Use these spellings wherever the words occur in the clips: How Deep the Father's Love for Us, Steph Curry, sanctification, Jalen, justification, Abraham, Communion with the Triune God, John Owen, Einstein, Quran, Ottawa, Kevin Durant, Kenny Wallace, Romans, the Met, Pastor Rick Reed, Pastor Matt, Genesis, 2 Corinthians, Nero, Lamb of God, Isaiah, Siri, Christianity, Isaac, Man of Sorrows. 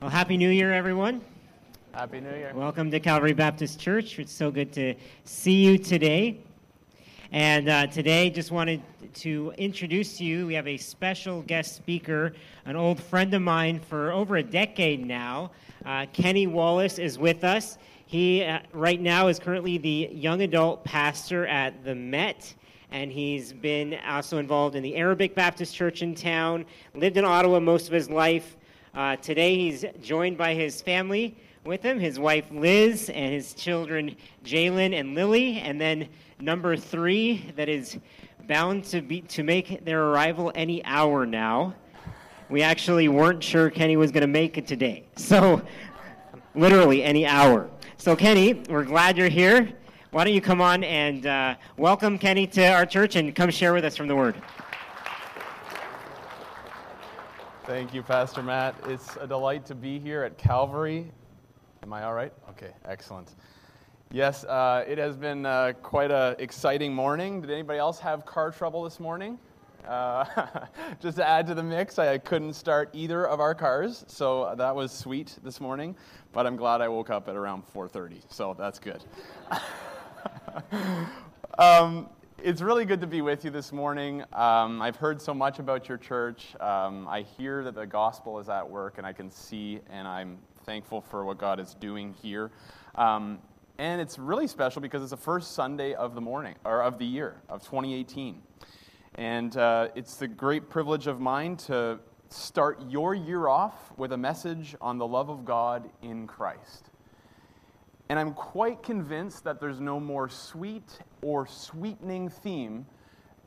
Well, Happy New Year, everyone. Happy New Year. Welcome to Calvary Baptist Church. It's so good to see you today. And today, just wanted to introduce to you, we have a special guest speaker, an old friend of mine for over a decade now. Kenny Wallace is with us. He right now is currently the young adult pastor at the Met. And he's been also involved in the Arabic Baptist Church in town, lived in Ottawa most of his life. Today he's joined by his family with him, his wife Liz and his children Jalen and Lily, and then number 3 that is bound to make their arrival any hour now. We actually weren't sure Kenny was going to make it today, so literally any hour. So Kenny, we're glad you're here. Why don't you come on and welcome Kenny to our church and come share with us from the Word. Thank you, Pastor Matt. It's a delight to be here at Calvary. Am I all right? Okay, excellent. Yes, it has been quite an exciting morning. Did anybody else have car trouble this morning? Just to add to the mix, I couldn't start either of our cars, so that was sweet this morning. But I'm glad I woke up at around 4:30, so that's good. It's really good to be with you this morning. I've heard so much about your church. I hear that the gospel is at work, and I can see, and I'm thankful for what God is doing here. And it's really special because it's the first Sunday of the morning or of the year of 2018, and it's the great privilege of mine to start your year off with a message on the love of God in Christ. And I'm quite convinced that there's no more sweet or sweetening theme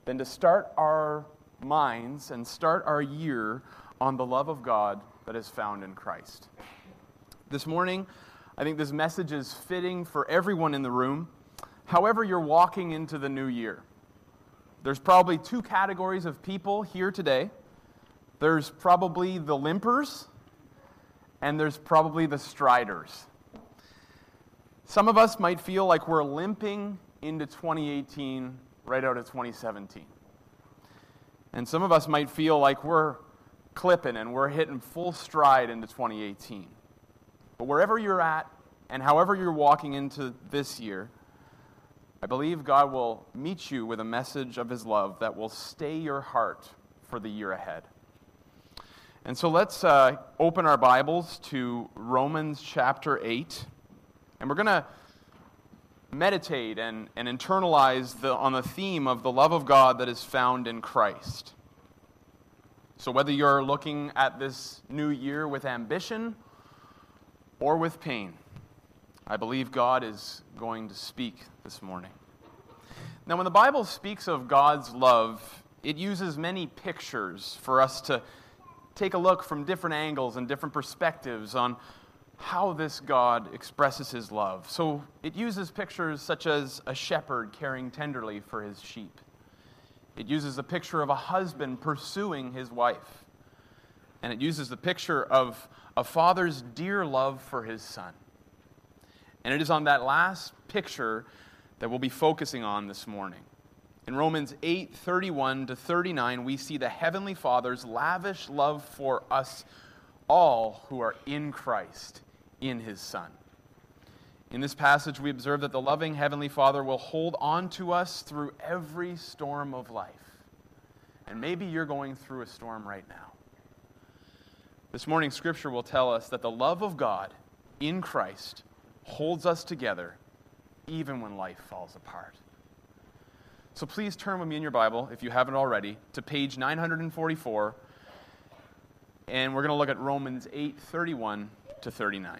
than to start our minds and start our year on the love of God that is found in Christ. This morning, I think this message is fitting for everyone in the room, however you're walking into the new year. There's probably two categories of people here today. There's probably the limpers, and there's probably the striders. Some of us might feel like we're limping into 2018 right out of 2017. And some of us might feel like we're clipping and we're hitting full stride into 2018. But wherever you're at and however you're walking into this year, I believe God will meet you with a message of His love that will stay your heart for the year ahead. And so let's open our Bibles to Romans chapter 8. And we're going to meditate and internalize on the theme of the love of God that is found in Christ. So whether you're looking at this new year with ambition or with pain, I believe God is going to speak this morning. Now, when the Bible speaks of God's love, it uses many pictures for us to take a look from different angles and different perspectives on how this God expresses His love. So it uses pictures such as a shepherd caring tenderly for his sheep. It uses the picture of a husband pursuing his wife. And it uses the picture of a father's dear love for his son. And it is on that last picture that we'll be focusing on this morning. In Romans 8:31-39, we see the Heavenly Father's lavish love for us all who are in Christ, in His Son. In this passage, we observe that the loving Heavenly Father will hold on to us through every storm of life. And maybe you're going through a storm right now. This morning, Scripture will tell us that the love of God in Christ holds us together even when life falls apart. So please turn with me in your Bible, if you haven't already, to page 944, and we're going to look at Romans 8:31-39.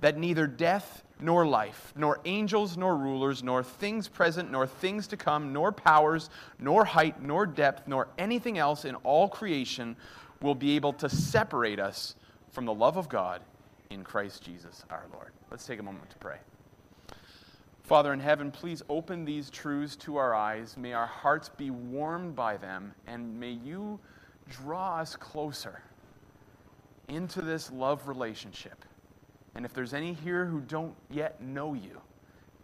that neither death nor life, nor angels nor rulers, nor things present, nor things to come, nor powers, nor height, nor depth, nor anything else in all creation will be able to separate us from the love of God in Christ Jesus our Lord. Let's take a moment to pray. Father in heaven, please open these truths to our eyes. May our hearts be warmed by them, and may you draw us closer into this love relationship. And if there's any here who don't yet know you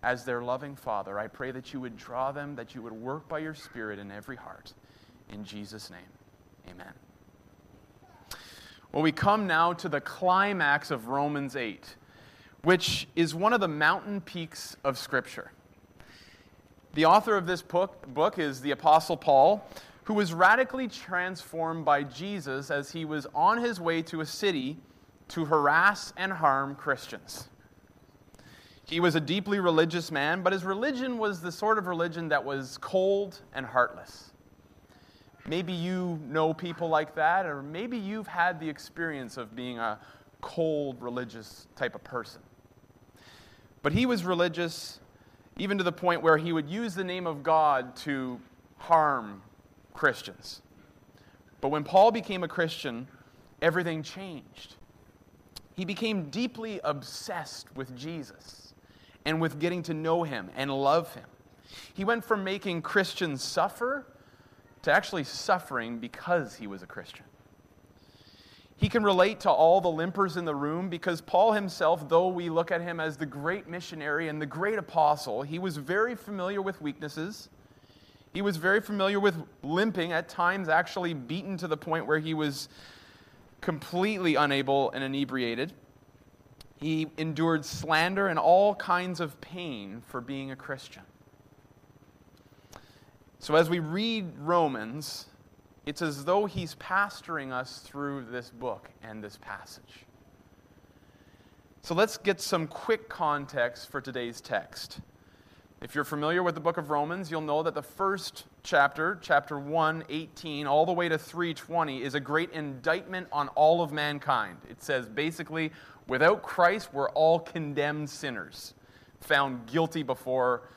as their loving Father, I pray that you would draw them, that you would work by your Spirit in every heart. In Jesus' name, amen. Well, we come now to the climax of Romans 8, which is one of the mountain peaks of Scripture. The author of this book is the Apostle Paul, who was radically transformed by Jesus as he was on his way to a city to harass and harm Christians. He was a deeply religious man, but his religion was the sort of religion that was cold and heartless. Maybe you know people like that, or maybe you've had the experience of being a cold, religious type of person. But he was religious even to the point where he would use the name of God to harm Christians. But when Paul became a Christian, everything changed. He became deeply obsessed with Jesus and with getting to know him and love him. He went from making Christians suffer to actually suffering because he was a Christian. He can relate to all the limpers in the room because Paul himself, though we look at him as the great missionary and the great apostle, he was very familiar with weaknesses. He was very familiar with limping, at times actually beaten to the point where he was completely unable and inebriated. He endured slander and all kinds of pain for being a Christian. So as we read Romans, it's as though he's pastoring us through this book and this passage. So let's get some quick context for today's text. If you're familiar with the book of Romans, you'll know that the first chapter, chapter 1, 18, all the way to 3:20, is a great indictment on all of mankind. It says basically, without Christ, we're all condemned sinners, found guilty before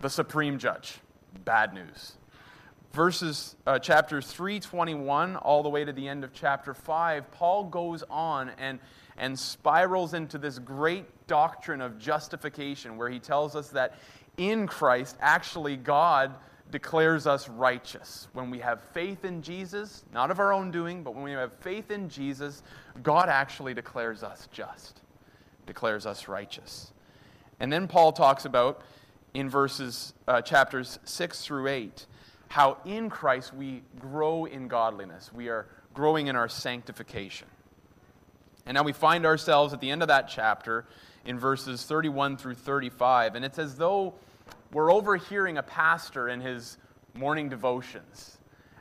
the supreme judge. Bad news. Verses chapter 3:21 all the way to the end of chapter 5, Paul goes on and spirals into this great doctrine of justification, where he tells us that in Christ, actually, God declares us righteous. When we have faith in Jesus, not of our own doing, but when we have faith in Jesus, God actually declares us just, declares us righteous. And then Paul talks about, in verses chapters 6 through 8, how in Christ we grow in godliness. We are growing in our sanctification. And now we find ourselves at the end of that chapter in verses 31 through 35, and it's as though we're overhearing a pastor in his morning devotions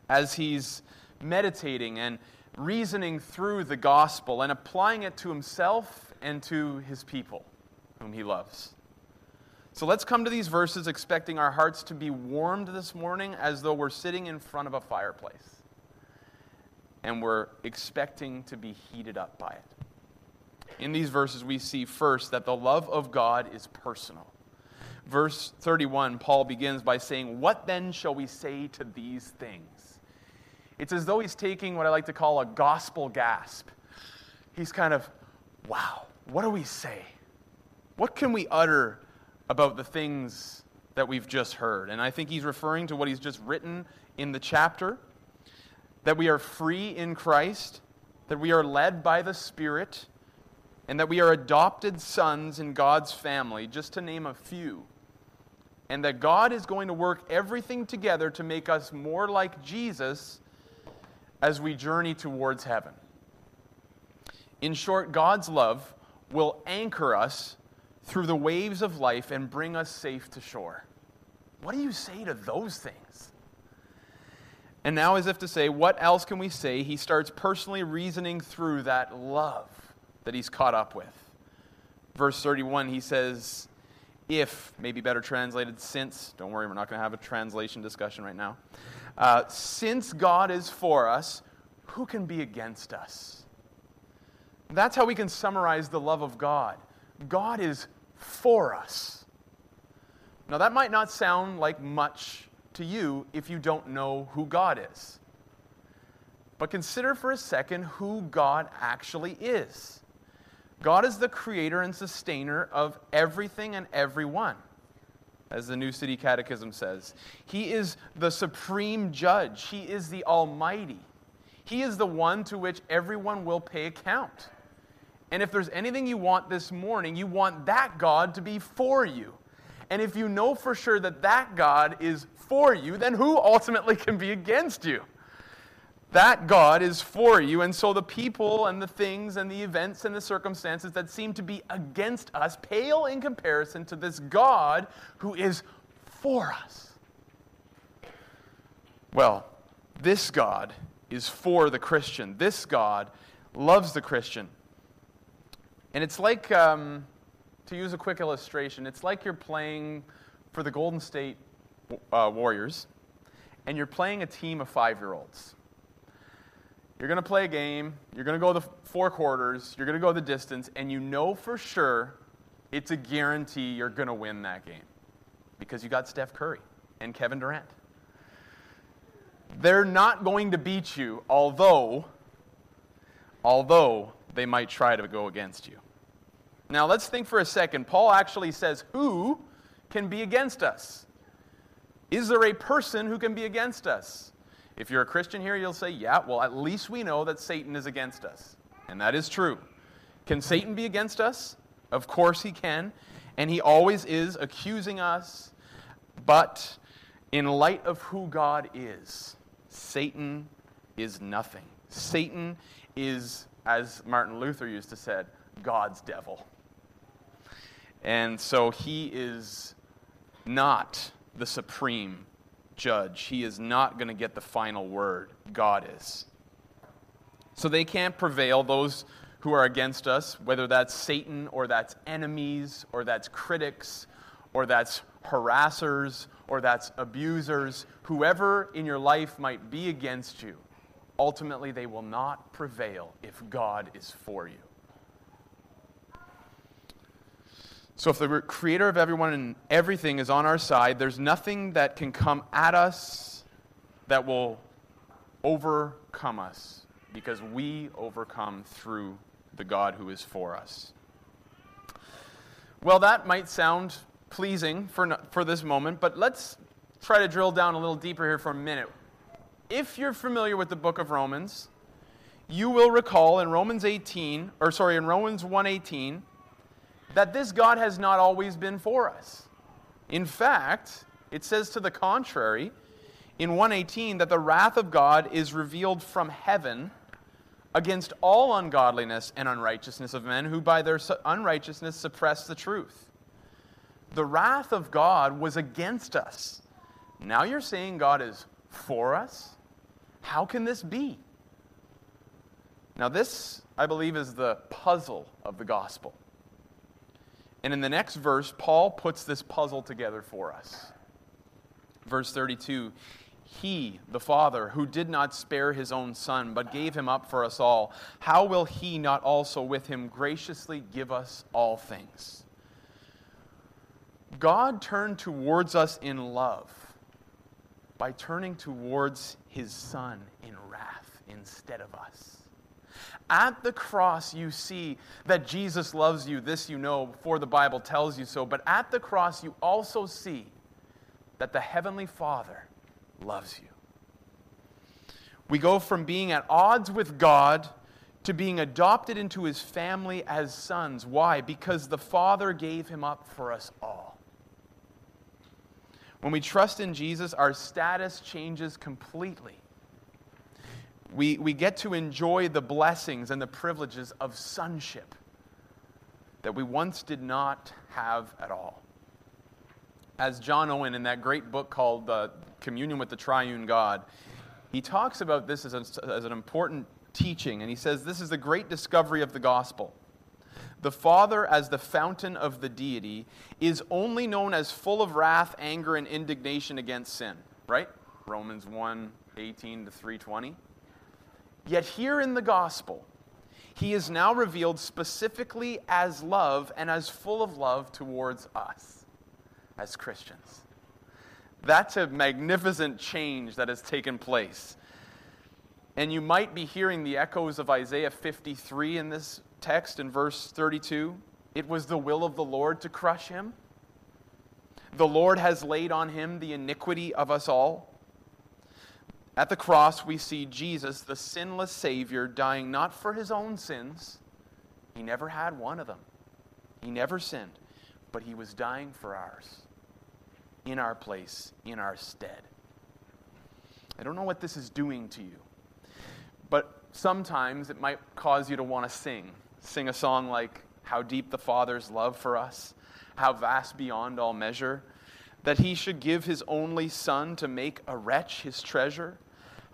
as he's meditating and reasoning through the gospel and applying it to himself and to his people whom he loves. So let's come to these verses expecting our hearts to be warmed this morning as though we're sitting in front of a fireplace, and we're expecting to be heated up by it. In these verses, we see first that the love of God is personal. Verse 31, Paul begins by saying, "What then shall we say to these things?" It's as though he's taking what I like to call a gospel gasp. He's kind of, wow, what do we say? What can we utter about the things that we've just heard? And I think he's referring to what he's just written in the chapter, that we are free in Christ, that we are led by the Spirit, and that we are adopted sons in God's family, just to name a few. And that God is going to work everything together to make us more like Jesus as we journey towards heaven. In short, God's love will anchor us through the waves of life and bring us safe to shore. What do you say to those things? And now, as if to say, what else can we say? He starts personally reasoning through that love that he's caught up with. Verse 31, he says, if, maybe better translated, since, don't worry, we're not going to have a translation discussion right now. Since God is for us, who can be against us? That's how we can summarize the love of God. God is for us. Now, that might not sound like much to you if you don't know who God is. But consider for a second who God actually is. God is the creator and sustainer of everything and everyone, as the New City Catechism says. He is the supreme judge. He is the Almighty. He is the one to which everyone will pay account. And if there's anything you want this morning, you want that God to be for you. And if you know for sure that that God is for you, then who ultimately can be against you? That God is for you. And so the people and the things and the events and the circumstances that seem to be against us pale in comparison to this God who is for us. Well, this God is for the Christian. This God loves the Christian. And it's like... to use a quick illustration, it's like you're playing for the Golden State Warriors, and you're playing a team of 5-year-olds. You're going to play a game, you're going to go the four quarters, you're going to go the distance, and you know for sure it's a guarantee you're going to win that game because you got Steph Curry and Kevin Durant. They're not going to beat you, although they might try to go against you. Now, let's think for a second. Paul actually says, who can be against us? Is there a person who can be against us? If you're a Christian here, you'll say, yeah, well, at least we know that Satan is against us. And that is true. Can Satan be against us? Of course he can. And he always is accusing us. But in light of who God is, Satan is nothing. Satan is, as Martin Luther used to say, God's devil. And so he is not the supreme judge. He is not going to get the final word. God is. So they can't prevail, those who are against us, whether that's Satan or that's enemies or that's critics or that's harassers or that's abusers. Whoever in your life might be against you, ultimately they will not prevail if God is for you. So if the creator of everyone and everything is on our side, there's nothing that can come at us that will overcome us, because we overcome through the God who is for us. Well, that might sound pleasing for this moment, but let's try to drill down a little deeper here for a minute. If you're familiar with the book of Romans, you will recall in Romans 1:18, that this God has not always been for us. In fact, it says to the contrary in 1:18 that the wrath of God is revealed from heaven against all ungodliness and unrighteousness of men who by their unrighteousness suppress the truth. The wrath of God was against us. Now you're saying God is for us? How can this be? Now this, I believe, is the puzzle of the gospel. And in the next verse, Paul puts this puzzle together for us. Verse 32, he, the Father, who did not spare his own Son, but gave him up for us all, how will he not also with him graciously give us all things? God turned towards us in love by turning towards his Son in wrath instead of us. At the cross, you see that Jesus loves you. This you know, for the Bible tells you so. But at the cross, you also see that the Heavenly Father loves you. We go from being at odds with God to being adopted into his family as sons. Why? Because the Father gave him up for us all. When we trust in Jesus, our status changes completely. We get to enjoy the blessings and the privileges of sonship that we once did not have at all. As John Owen in that great book called Communion with the Triune God, he talks about this as an important teaching, and he says this is the great discovery of the gospel. The Father, as the fountain of the deity, is only known as full of wrath, anger, and indignation against sin, right? Romans 1:18 to 3:20. Yet here in the gospel, he is now revealed specifically as love and as full of love towards us as Christians. That's a magnificent change that has taken place. And you might be hearing the echoes of Isaiah 53 in this text in verse 32. It was the will of the Lord to crush him. The Lord has laid on him the iniquity of us all. At the cross, we see Jesus, the sinless Savior, dying not for his own sins. He never had one of them. He never sinned. But he was dying for ours, in our place, in our stead. I don't know what this is doing to you, but sometimes it might cause you to want to sing. Sing a song like, "How Deep the Father's Love for Us, How Vast Beyond All Measure, that he should give his only Son to make a wretch his treasure.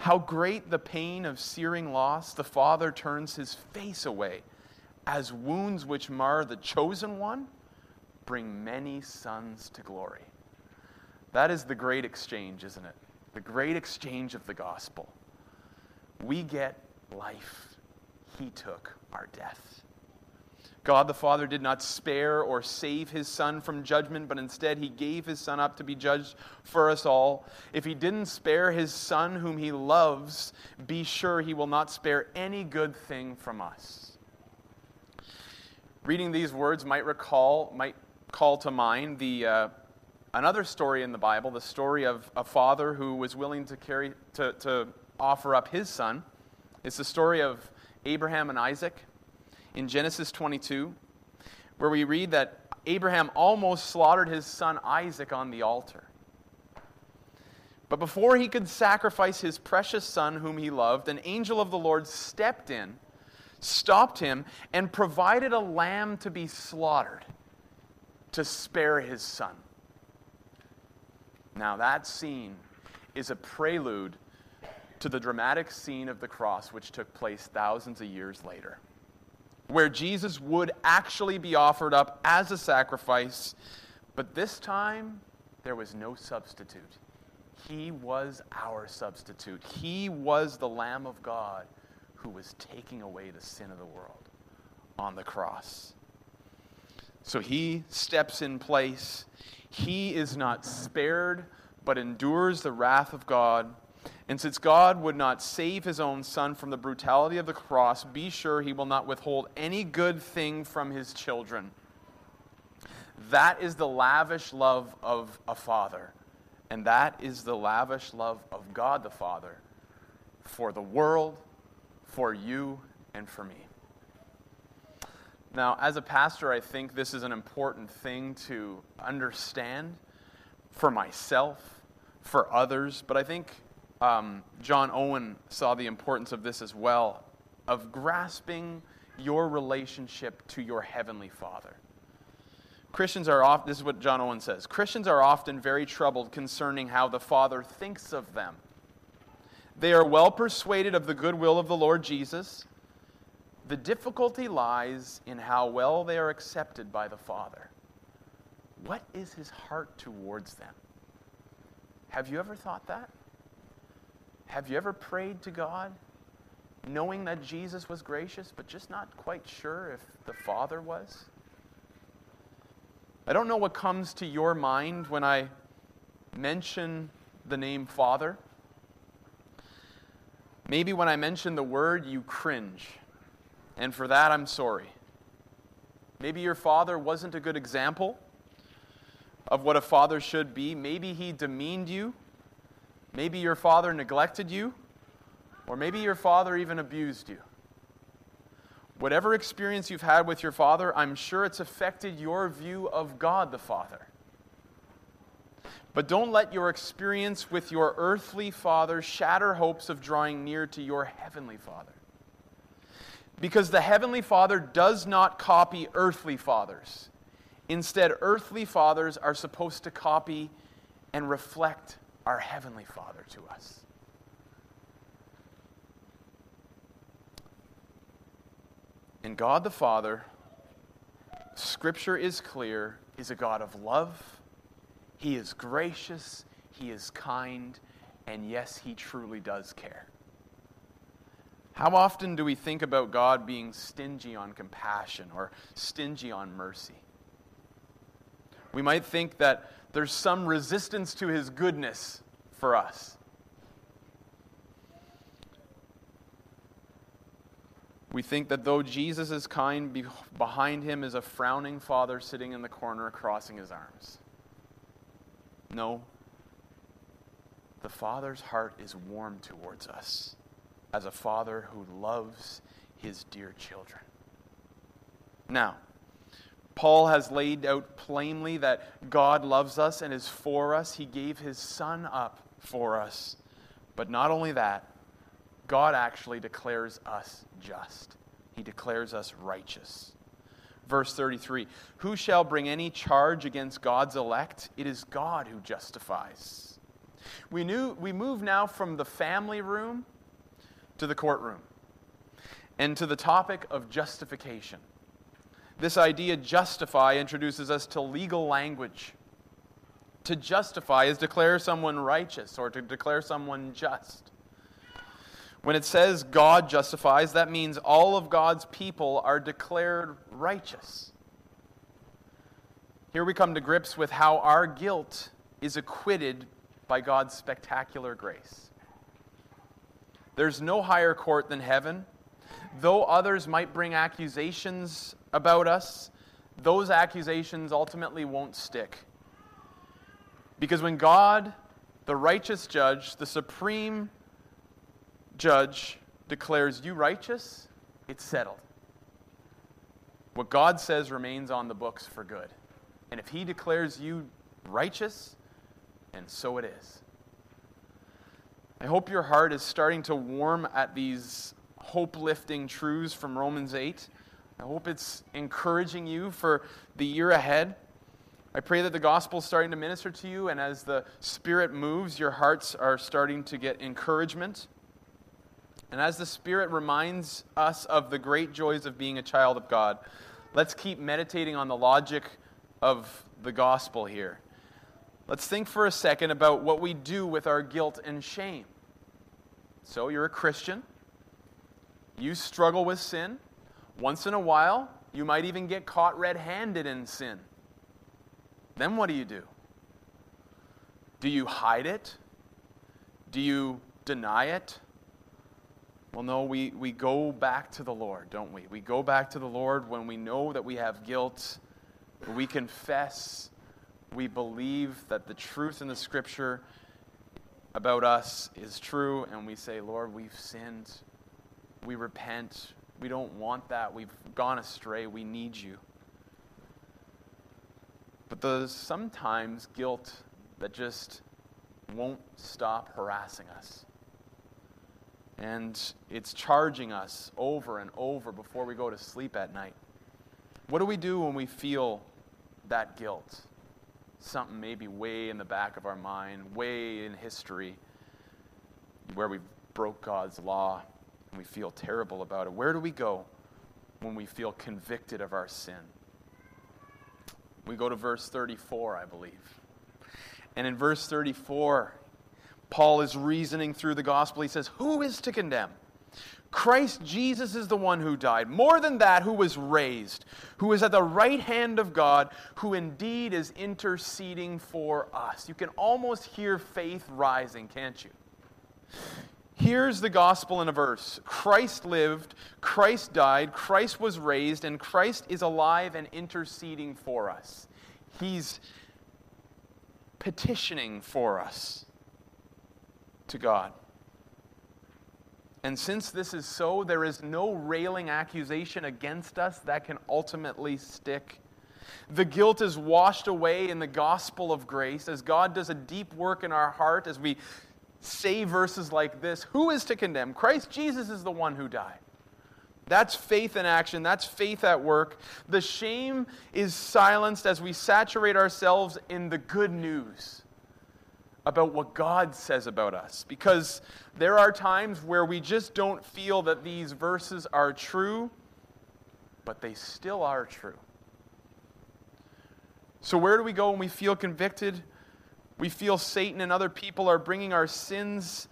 How great the pain of searing loss, the Father turns his face away, as wounds which mar the chosen one bring many sons to glory." That is the great exchange, isn't it? The great exchange of the gospel. We get life. He took our death. God the Father did not spare or save his Son from judgment, but instead he gave his Son up to be judged for us all. If he didn't spare his Son whom he loves, be sure he will not spare any good thing from us. Reading these words might call to mind the another story in the Bible, the story of a father who was willing to offer up his son. It's the story of Abraham and Isaac in Genesis 22, where we read that Abraham almost slaughtered his son Isaac on the altar. But before he could sacrifice his precious son whom he loved, an angel of the Lord stepped in, stopped him, and provided a lamb to be slaughtered to spare his son. Now that scene is a prelude to the dramatic scene of the cross which took place thousands of years later, where Jesus would actually be offered up as a sacrifice, but this time there was no substitute. He was our substitute. He was the Lamb of God who was taking away the sin of the world on the cross. So he steps in place. He is not spared, but endures the wrath of God. And since God would not save his own Son from the brutality of the cross, be sure he will not withhold any good thing from his children. That is the lavish love of a father. And that is the lavish love of God the Father for the world, for you, and for me. Now, as a pastor, I think this is an important thing to understand for myself, for others, but I think John Owen saw the importance of this as well, of grasping your relationship to your Heavenly Father. This is what John Owen says, Christians are often very troubled concerning how the Father thinks of them. They are well persuaded of the goodwill of the Lord Jesus. The difficulty lies in how well they are accepted by the Father. What is his heart towards them? Have you ever thought that? Have you ever prayed to God, knowing that Jesus was gracious, but just not quite sure if the Father was? I don't know what comes to your mind when I mention the name Father. Maybe when I mention the word, you cringe. And for that, I'm sorry. Maybe your father wasn't a good example of what a father should be. Maybe he demeaned you. Maybe your father neglected you, or maybe your father even abused you. Whatever experience you've had with your father, I'm sure it's affected your view of God the Father. But don't let your experience with your earthly father shatter hopes of drawing near to your Heavenly Father. Because the Heavenly Father does not copy earthly fathers. Instead, earthly fathers are supposed to copy and reflect our Heavenly Father to us. And God the Father, Scripture is clear, is a God of love. He is gracious, He is kind, and yes, He truly does care. How often do we think about God being stingy on compassion or stingy on mercy? We might think that there's some resistance to His goodness for us. We think that though Jesus is kind, behind Him is a frowning Father sitting in the corner crossing His arms. No. The Father's heart is warm towards us as a father who loves his dear children. Now, Paul has laid out plainly that God loves us and is for us. He gave His Son up for us. But not only that, God actually declares us just. He declares us righteous. Verse 33, who shall bring any charge against God's elect? It is God who justifies. We move now from the family room to the courtroom and to the topic of justification. This idea, justify, introduces us to legal language. To justify is declare someone righteous or to declare someone just. When it says God justifies, that means all of God's people are declared righteous. Here we come to grips with how our guilt is acquitted by God's spectacular grace. There's no higher court than heaven. Though others might bring accusations about us, those accusations ultimately won't stick. Because when God, the righteous judge, the supreme judge declares you righteous, it's settled. What God says remains on the books for good. And if He declares you righteous, and so it is. I hope your heart is starting to warm at these hope-lifting truths from Romans 8. I hope it's encouraging you for the year ahead. I pray that the gospel is starting to minister to you, and as the Spirit moves, your hearts are starting to get encouragement. And as the Spirit reminds us of the great joys of being a child of God, let's keep meditating on the logic of the gospel here. Let's think for a second about what we do with our guilt and shame. So you're a Christian. You struggle with sin. Once in a while, you might even get caught red-handed in sin. Then what do? Do you hide it? Do you deny it? Well, no, we go back to the Lord, don't we? We go back to the Lord when we know that we have guilt. We confess, we believe that the truth in the Scripture about us is true, and we say, Lord, we've sinned. We repent. We don't want that. We've gone astray. We need you. But there's sometimes guilt that just won't stop harassing us. And it's charging us over and over before we go to sleep at night. What do we do when we feel that guilt? Something maybe way in the back of our mind, way in history, where we broke God's law and we feel terrible about it. Where do we go when we feel convicted of our sin? We go to verse 34, I believe. And in verse 34, Paul is reasoning through the gospel. He says, who is to condemn? Christ Jesus is the one who died. More than that, who was raised, who is at the right hand of God, who indeed is interceding for us. You can almost hear faith rising, can't you? Here's the gospel in a verse. Christ lived, Christ died, Christ was raised, and Christ is alive and interceding for us. He's petitioning for us to God. And since this is so, there is no railing accusation against us that can ultimately stick. The guilt is washed away in the gospel of grace as God does a deep work in our heart as we say verses like this, who is to condemn? Christ Jesus is the one who died. That's faith in action. That's faith at work. The shame is silenced as we saturate ourselves in the good news about what God says about us. Because there are times where we just don't feel that these verses are true, but they still are true. So where do we go when we feel convicted? We feel Satan and other people are bringing our sins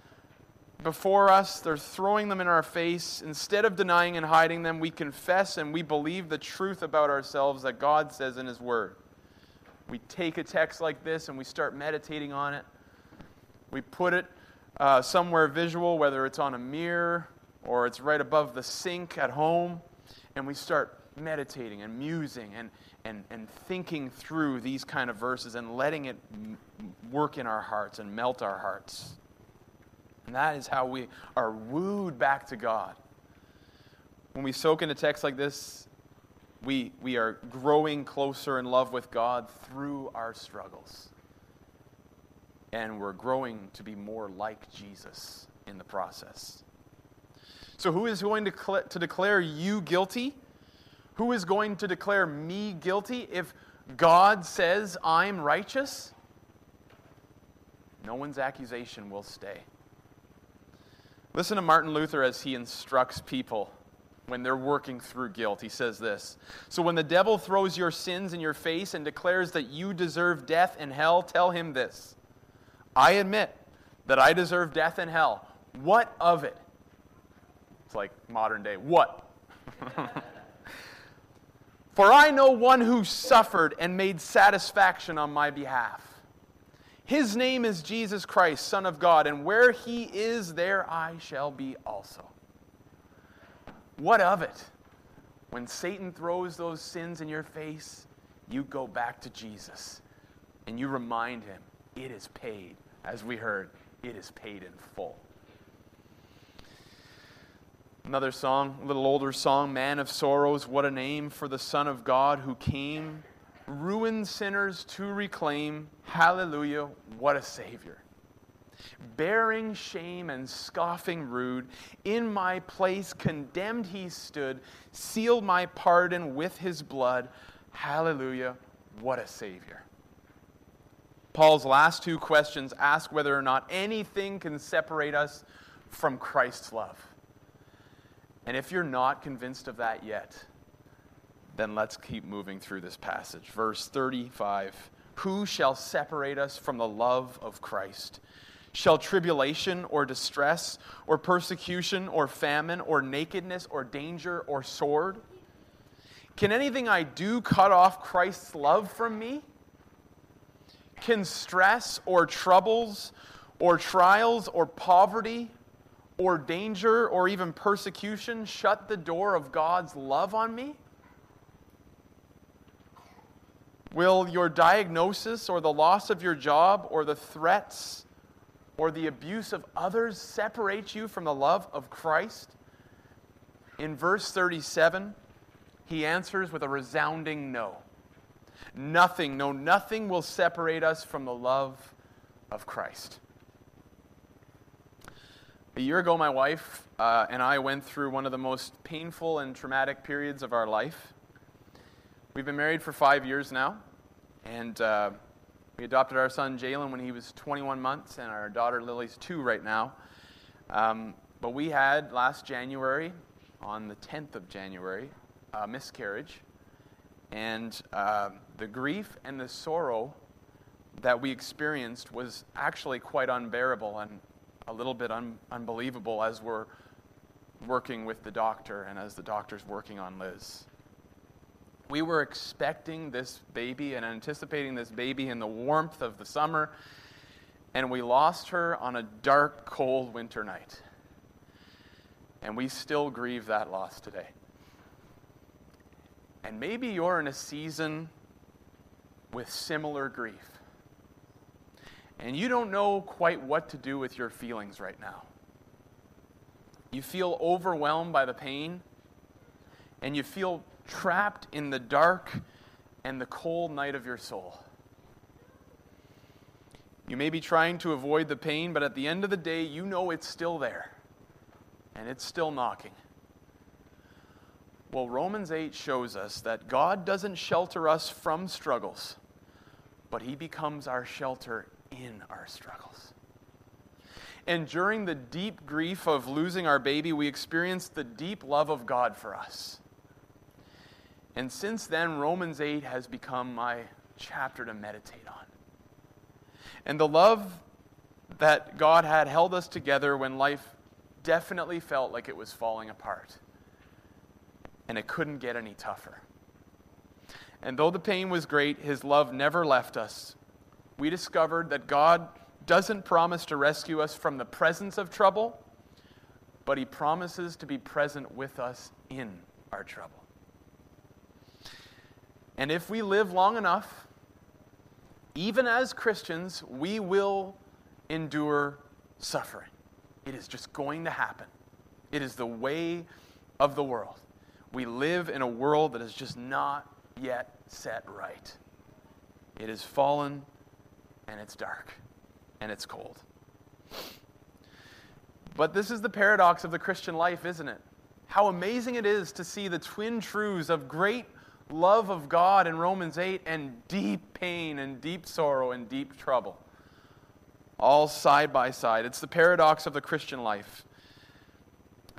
before us. They're throwing them in our face. Instead of denying and hiding them, we confess and we believe the truth about ourselves that God says in His Word. We take a text like this and we start meditating on it. We put it somewhere visual, whether it's on a mirror or it's right above the sink at home, and we start meditating and musing and thinking through these kind of verses and letting it work in our hearts and melt our hearts. And that is how we are wooed back to God. When we soak in a text like this, we are growing closer in love with God through our struggles. And we're growing to be more like Jesus in the process. So who is going to declare you guilty? Who is going to declare me guilty if God says I'm righteous? No one's accusation will stay. Listen to Martin Luther as he instructs people when they're working through guilt. He says this: "So when the devil throws your sins in your face and declares that you deserve death and hell, tell him this: I admit that I deserve death and hell. What of it?" It's like modern day, what? "For I know one who suffered and made satisfaction on my behalf. His name is Jesus Christ, Son of God, and where He is, there I shall be also." What of it? When Satan throws those sins in your face, you go back to Jesus, and you remind Him, it is paid. As we heard, it is paid in full. Another song, a little older song, Man of Sorrows, what a name for the Son of God who came, ruined sinners to reclaim, hallelujah, what a Savior. Bearing shame and scoffing rude, in my place condemned He stood, sealed my pardon with His blood, hallelujah, what a Savior. Paul's last two questions ask whether or not anything can separate us from Christ's love. And if you're not convinced of that yet, then let's keep moving through this passage. Verse 35, who shall separate us from the love of Christ? Shall tribulation or distress or persecution or famine or nakedness or danger or sword? Can anything I do cut off Christ's love from me? Can stress or troubles or trials or poverty or danger or even persecution shut the door of God's love on me? Will your diagnosis or the loss of your job or the threats or the abuse of others separate you from the love of Christ? In verse 37, he answers with a resounding no. Nothing will separate us from the love of Christ. A year ago, my wife and I went through one of the most painful and traumatic periods of our life. We've been married for 5 years now, and we adopted our son Jalen when he was 21 months, and our daughter Lily's 2 right now. But we had last January, on the 10th of January, a miscarriage, and the grief and the sorrow that we experienced was actually quite unbearable and a little bit unbelievable as we're working with the doctor and as the doctor's working on Liz. We were expecting this baby and anticipating this baby in the warmth of the summer, and we lost her on a dark, cold winter night. And we still grieve that loss today. And maybe you're in a season with similar grief, and you don't know quite what to do with your feelings right now. You feel overwhelmed by the pain, and you feel trapped in the dark and the cold night of your soul. You may be trying to avoid the pain, but at the end of the day, you know it's still there, and it's still knocking. Well, Romans 8 shows us that God doesn't shelter us from struggles, but He becomes our shelter in our struggles. And during the deep grief of losing our baby, we experienced the deep love of God for us. And since then, Romans 8 has become my chapter to meditate on. And the love that God had held us together when life definitely felt like it was falling apart. And it couldn't get any tougher. And though the pain was great, His love never left us. We discovered that God doesn't promise to rescue us from the presence of trouble, but He promises to be present with us in our trouble. And if we live long enough, even as Christians, we will endure suffering. It is just going to happen. It is the way of the world. We live in a world that is just not yet set right. It is fallen, and it's dark, and it's cold. But this is the paradox of the Christian life, isn't it? How amazing it is to see the twin truths of great love of God in Romans 8 and deep pain and deep sorrow and deep trouble, all side by side. It's the paradox of the Christian life.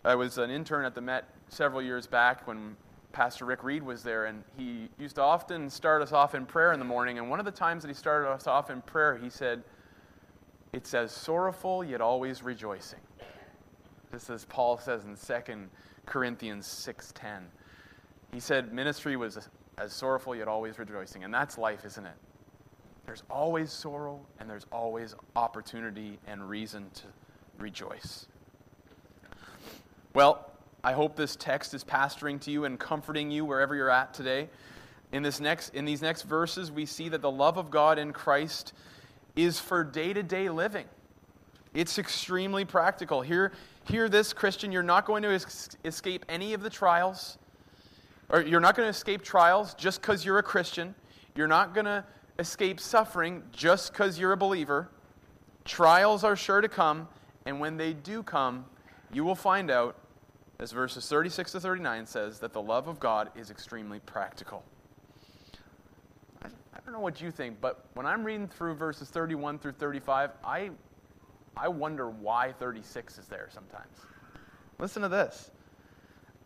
I was an intern at the Met several years back when Pastor Rick Reed was there, and he used to often start us off in prayer in the morning, and one of the times that he started us off in prayer, he said, "It says sorrowful yet always rejoicing." This is Paul says in 2 Corinthians 6:10. He said ministry was as sorrowful yet always rejoicing. And that's life, isn't it? There's always sorrow and there's always opportunity and reason to rejoice. Well, I hope this text is pastoring to you and comforting you wherever you're at today. In these next verses, we see that the love of God in Christ is for day-to-day living. It's extremely practical. Hear this, Christian, you're not going to escape any of the trials. Or you're not going to escape trials just because you're a Christian. You're not going to escape suffering just because you're a believer. Trials are sure to come, and when they do come, you will find out, as verses 36 to 39 says, that the love of God is extremely practical. I don't know what you think, but when I'm reading through verses 31 through 35, I wonder why 36 is there sometimes. Listen to this.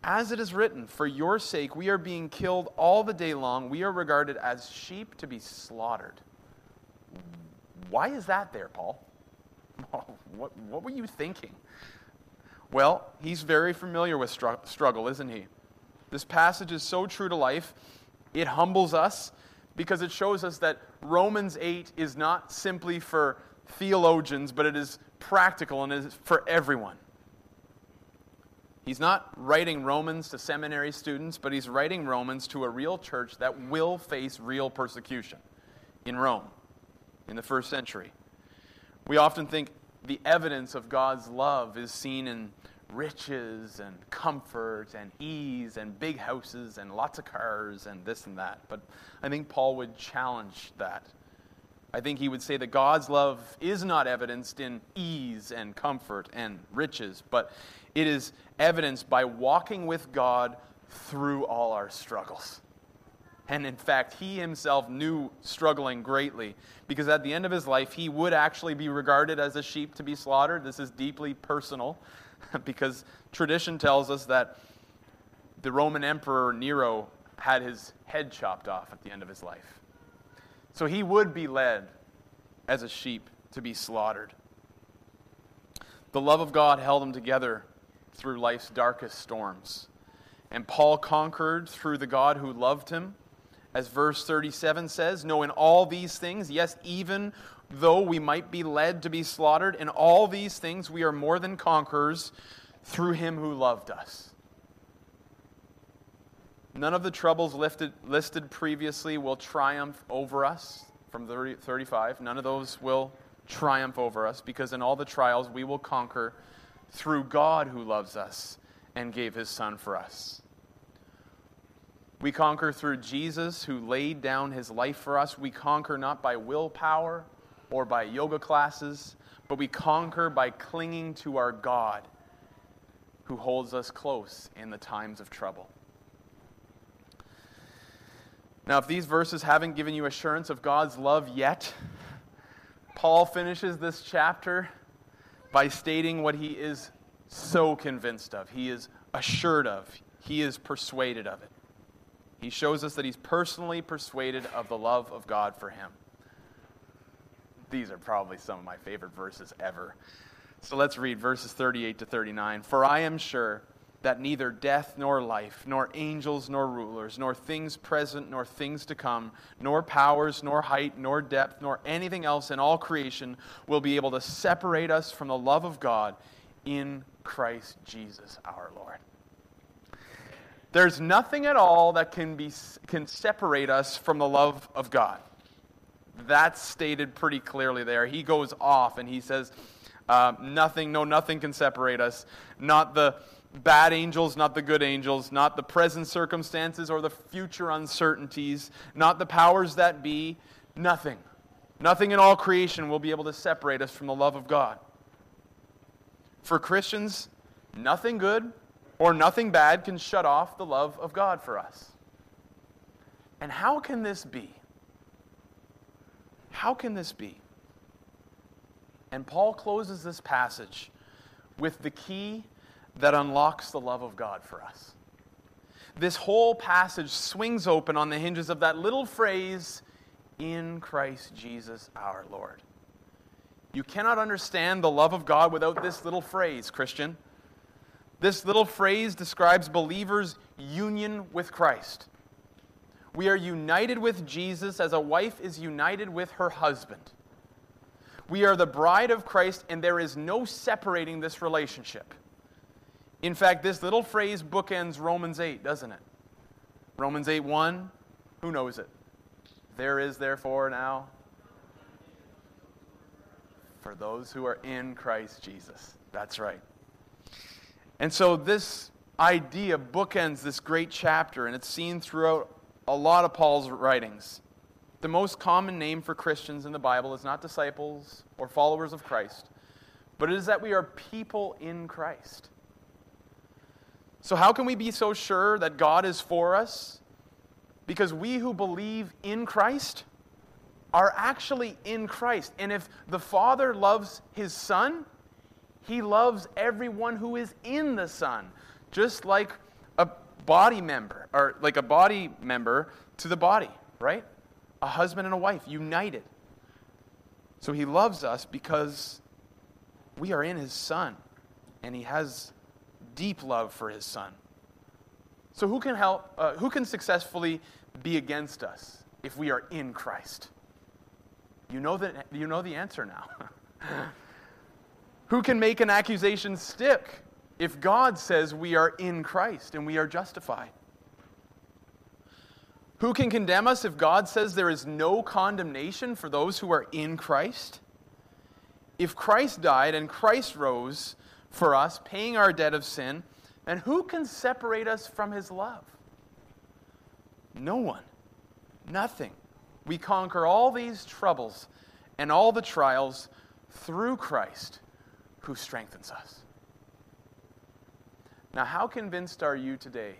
As it is written, for your sake we are being killed all the day long. We are regarded as sheep to be slaughtered. Why is that there, Paul? What were you thinking? Well, he's very familiar with struggle, isn't he? This passage is so true to life. It humbles us because it shows us that Romans 8 is not simply for theologians, but it is practical and it is for everyone. He's not writing Romans to seminary students, but he's writing Romans to a real church that will face real persecution in Rome in the first century. We often think the evidence of God's love is seen in riches and comfort and ease and big houses and lots of cars and this and that. But I think Paul would challenge that. I think he would say that God's love is not evidenced in ease and comfort and riches, but it is evidenced by walking with God through all our struggles. And in fact, he himself knew struggling greatly, because at the end of his life, he would actually be regarded as a sheep to be slaughtered. This is deeply personal, because tradition tells us that the Roman emperor Nero had his head chopped off at the end of his life. So he would be led as a sheep to be slaughtered. The love of God held him together through life's darkest storms. And Paul conquered through the God who loved him. As verse 37 says, knowing all these things, yes, even though we might be led to be slaughtered, in all these things we are more than conquerors through him who loved us. None of the troubles listed previously will triumph over us, from 35. None of those will triumph over us, because in all the trials we will conquer through God who loves us and gave his Son for us. We conquer through Jesus who laid down his life for us. We conquer not by willpower or by yoga classes, but we conquer by clinging to our God who holds us close in the times of trouble. Now, if these verses haven't given you assurance of God's love yet, Paul finishes this chapter by stating what he is so convinced of. He is assured of. He is persuaded of it. He shows us that he's personally persuaded of the love of God for him. These are probably some of my favorite verses ever. So let's read verses 38 to 39. For I am sure that neither death nor life, nor angels nor rulers, nor things present nor things to come, nor powers nor height nor depth, nor anything else in all creation will be able to separate us from the love of God in Christ Jesus our Lord. There's nothing at all that can separate us from the love of God. That's stated pretty clearly there. He goes off and he says, nothing can separate us. Not the bad angels, not the good angels, not the present circumstances or the future uncertainties, not the powers that be, nothing. Nothing in all creation will be able to separate us from the love of God. For Christians, nothing good or nothing bad can shut off the love of God for us. And how can this be? How can this be? And Paul closes this passage with the key that unlocks the love of God for us. This whole passage swings open on the hinges of that little phrase, in Christ Jesus our Lord. You cannot understand the love of God without this little phrase, Christian. This little phrase describes believers' union with Christ. We are united with Jesus as a wife is united with her husband. We are the bride of Christ, and there is no separating this relationship. In fact, this little phrase bookends Romans 8, doesn't it? Romans 8:1, who knows it? There is therefore now for those who are in Christ Jesus. That's right. And so this idea bookends this great chapter, and it's seen throughout a lot of Paul's writings. The most common name for Christians in the Bible is not disciples or followers of Christ, but it is that we are people in Christ. So how can we be so sure that God is for us? Because we who believe in Christ are actually in Christ. And if the Father loves his Son, he loves everyone who is in the Son, just like a body member, or like a body member to the body, right? A husband and a wife, united. So he loves us because we are in his Son, and he has deep love for his Son. So who can successfully be against us if we are in Christ? You know the answer now. Who can make an accusation stick if God says we are in Christ and we are justified? Who can condemn us if God says there is no condemnation for those who are in Christ? If Christ died and Christ rose for us, paying our debt of sin, and who can separate us from his love? No one. Nothing. We conquer all these troubles and all the trials through Christ who strengthens us. Now, how convinced are you today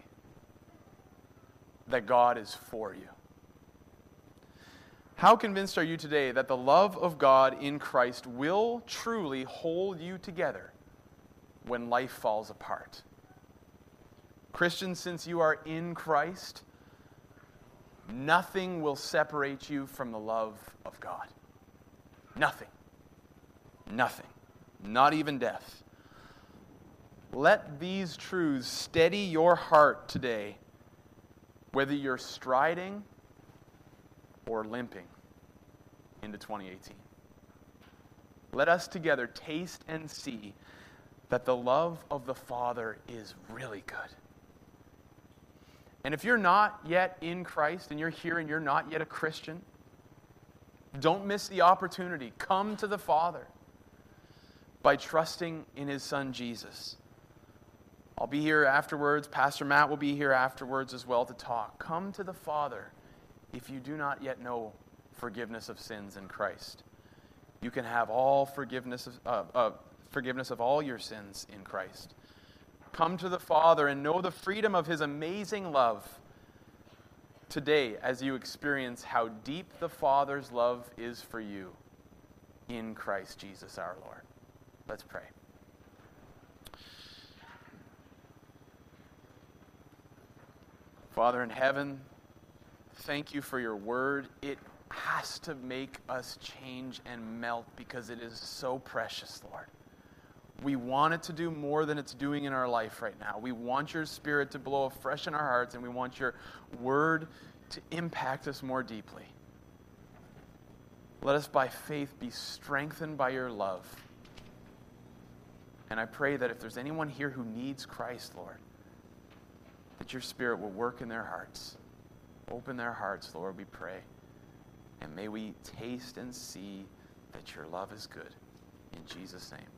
that God is for you? How convinced are you today that the love of God in Christ will truly hold you together when life falls apart? Christians, since you are in Christ, nothing will separate you from the love of God. Nothing. Nothing. Not even death. Let these truths steady your heart today, whether you're striding or limping into 2018. Let us together taste and see that the love of the Father is really good. And if you're not yet in Christ and you're here and you're not yet a Christian, don't miss the opportunity. Come to the Father by trusting in his Son, Jesus. I'll be here afterwards. Pastor Matt will be here afterwards as well to talk. Come to the Father if you do not yet know forgiveness of sins in Christ. You can have all forgiveness of all your sins in Christ. Come to the Father and know the freedom of his amazing love today as you experience how deep the Father's love is for you in Christ Jesus our Lord. Let's pray. Father in heaven, thank you for your word. It has to make us change and melt because it is so precious, Lord. We want it to do more than it's doing in our life right now. We want your Spirit to blow afresh in our hearts, and we want your word to impact us more deeply. Let us by faith be strengthened by your love. And I pray that if there's anyone here who needs Christ, Lord, that your Spirit will work in their hearts. Open their hearts, Lord, we pray. And may we taste and see that your love is good. In Jesus' name.